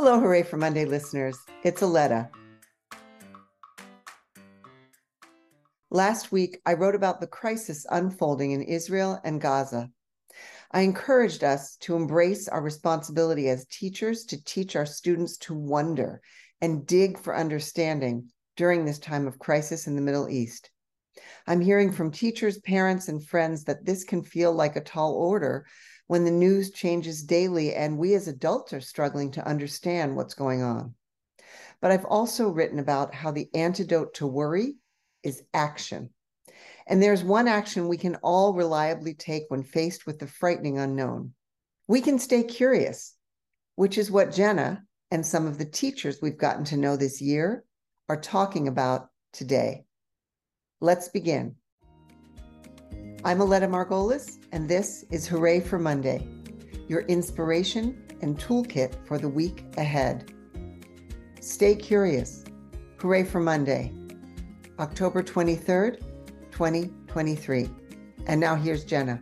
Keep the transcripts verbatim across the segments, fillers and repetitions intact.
Hello, Hooray for Monday listeners. It's Aleta. Last week, I wrote about the crisis unfolding in Israel and Gaza. I encouraged us to embrace our responsibility as teachers to teach our students to wonder and dig for understanding during this time of crisis in the Middle East. I'm hearing from teachers, parents, and friends that this can feel like a tall order when the news changes daily and we as adults are struggling to understand what's going on. But I've also written about how the antidote to worry is action. And there's one action we can all reliably take when faced with the frightening unknown. We can stay curious, which is what Jenna and some of the teachers we've gotten to know this year are talking about today. Let's begin. I'm Aleta Margolis, and this is Hooray for Monday, your inspiration and toolkit for the week ahead. Stay curious. Hooray for Monday, October twenty-third, twenty twenty-three. And now here's Jenna.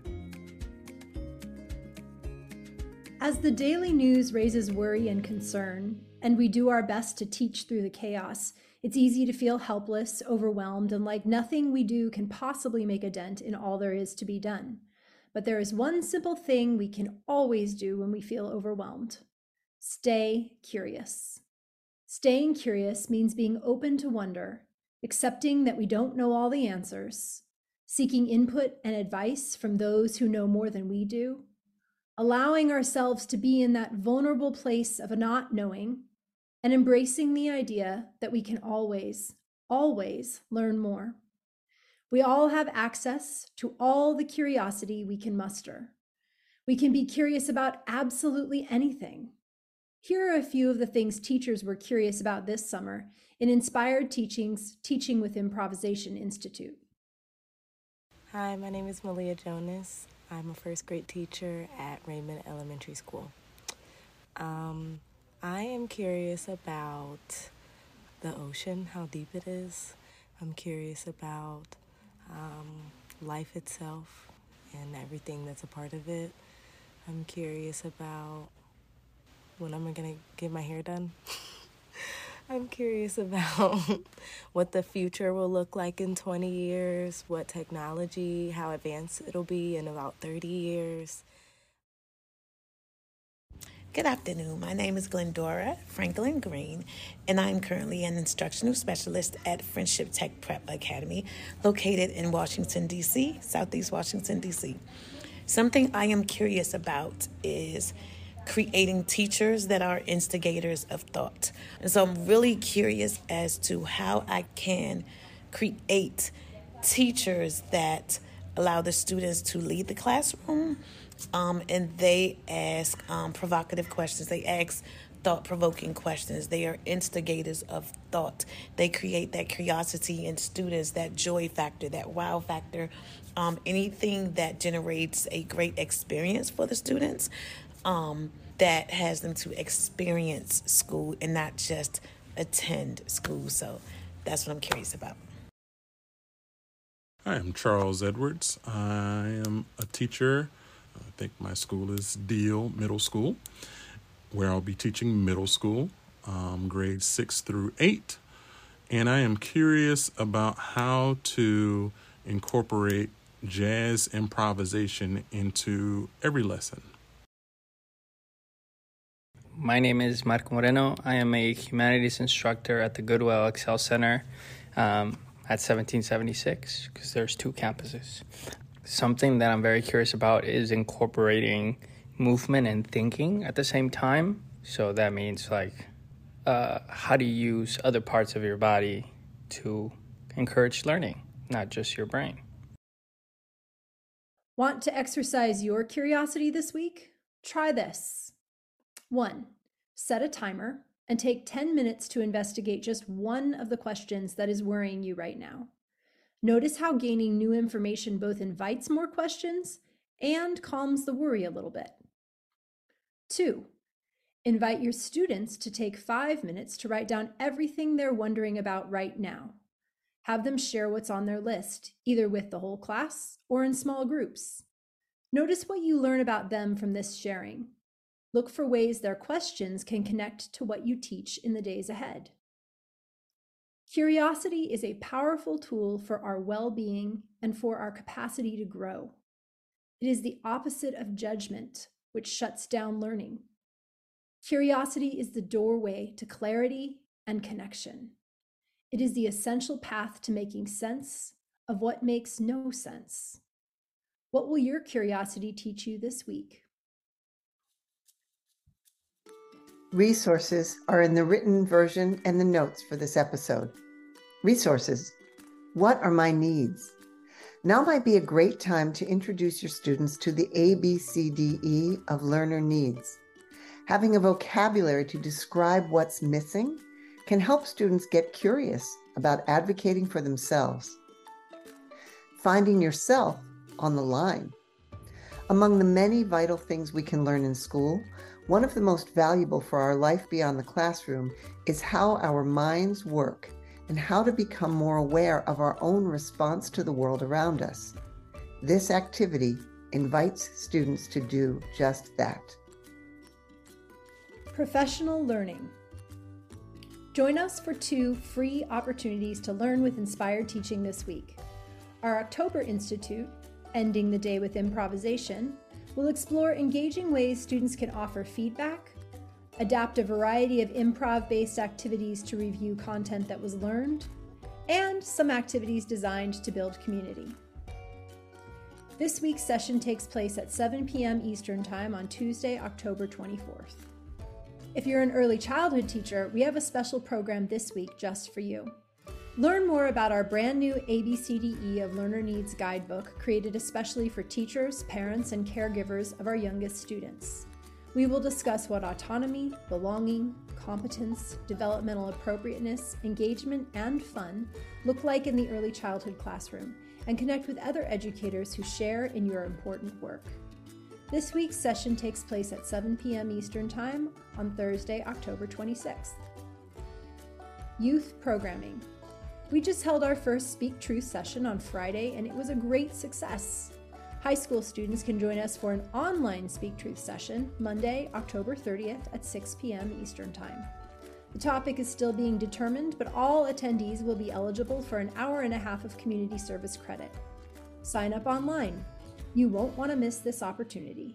As the daily news raises worry and concern, and we do our best to teach through the chaos, it's easy to feel helpless, overwhelmed, and like nothing we do can possibly make a dent in all there is to be done. But there is one simple thing we can always do when we feel overwhelmed. Stay curious. Staying curious means being open to wonder, accepting that we don't know all the answers, seeking input and advice from those who know more than we do, allowing ourselves to be in that vulnerable place of a not knowing, and embracing the idea that we can always, always learn more. We all have access to all the curiosity we can muster. We can be curious about absolutely anything. Here are a few of the things teachers were curious about this summer in Inspired Teaching's Teaching with Improvisation Institute. Hi, my name is Malia Jonas. I'm a first grade teacher at Raymond Elementary School. Um, I am curious about the ocean, how deep it is. I'm curious about um, life itself and everything that's a part of it. I'm curious about when I'm gonna get my hair done. I'm curious about what the future will look like in twenty years, what technology, how advanced it'll be in about thirty years. Good afternoon. My name is Glendora Franklin Green, and I'm currently an instructional specialist at Friendship Tech Prep Academy, located in Washington, D C, Southeast Washington, D C. Something I am curious about is creating teachers that are instigators of thought. And so I'm really curious as to how I can create teachers that allow the students to lead the classroom. Um, and they ask um, provocative questions. They ask thought-provoking questions. They are instigators of thought. They create that curiosity in students, that joy factor, that wow factor, um, anything that generates a great experience for the students um, that has them to experience school and not just attend school. So that's what I'm curious about. Hi, I'm Charles Edwards. I am a teacher. I think my school is Deal Middle School, where I'll be teaching middle school, um, grades six through eight. And I am curious about how to incorporate jazz improvisation into every lesson. My name is Marco Moreno. I am a humanities instructor at the Goodwill Excel Center um, at seventeen seventy-six, because there's two campuses. Something that I'm very curious about is incorporating movement and thinking at the same time. So that means like uh, how to use other parts of your body to encourage learning, not just your brain. Want to exercise your curiosity this week? Try this. One, set a timer and take ten minutes to investigate just one of the questions that is worrying you right now. Notice how gaining new information both invites more questions and calms the worry a little bit. Two, invite your students to take five minutes to write down everything they're wondering about right now. Have them share what's on their list, either with the whole class or in small groups. Notice what you learn about them from this sharing. Look for ways their questions can connect to what you teach in the days ahead. Curiosity is a powerful tool for our well-being and for our capacity to grow. It is the opposite of judgment, which shuts down learning. Curiosity is the doorway to clarity and connection. It is the essential path to making sense of what makes no sense. What will your curiosity teach you this week? Resources are in the written version and the notes for this episode. Resources. What are my needs? Now might be a great time to introduce your students to the A B C D E of learner needs. Having a vocabulary to describe what's missing can help students get curious about advocating for themselves. Finding yourself on the line. Among the many vital things we can learn in school, one of the most valuable for our life beyond the classroom is how our minds work and how to become more aware of our own response to the world around us. This activity invites students to do just that. Professional learning. Join us for two free opportunities to learn with Inspired Teaching this week. Our October Institute, Ending the Day with Improvisation, will explore engaging ways students can offer feedback, adapt a variety of improv-based activities to review content that was learned, and some activities designed to build community. This week's session takes place at seven p.m. Eastern Time on Tuesday, October twenty-fourth. If you're an early childhood teacher, we have a special program this week just for you. Learn more about our brand new A B C D E of Learner Needs guidebook created especially for teachers, parents, and caregivers of our youngest students. We will discuss what autonomy, belonging, competence, developmental appropriateness, engagement, and fun look like in the early childhood classroom, and connect with other educators who share in your important work. This week's session takes place at seven p.m. Eastern Time on Thursday, October twenty-sixth. Youth programming. We just held our first Speak Truth session on Friday, and it was a great success. High school students can join us for an online Speak Truth session Monday, October thirtieth at six p.m. Eastern Time. The topic is still being determined, but all attendees will be eligible for an hour and a half of community service credit. Sign up online. You won't want to miss this opportunity.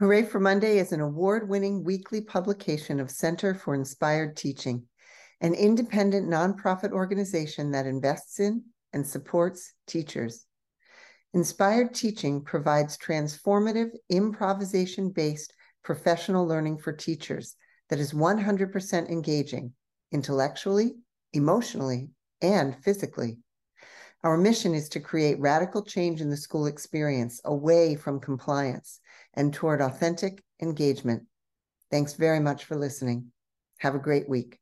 Hooray for Monday is an award-winning weekly publication of Center for Inspired Teaching, an independent nonprofit organization that invests in and supports teachers. Inspired Teaching provides transformative, improvisation-based professional learning for teachers that is one hundred percent engaging intellectually, emotionally, and physically. Our mission is to create radical change in the school experience away from compliance and toward authentic engagement. Thanks very much for listening. Have a great week.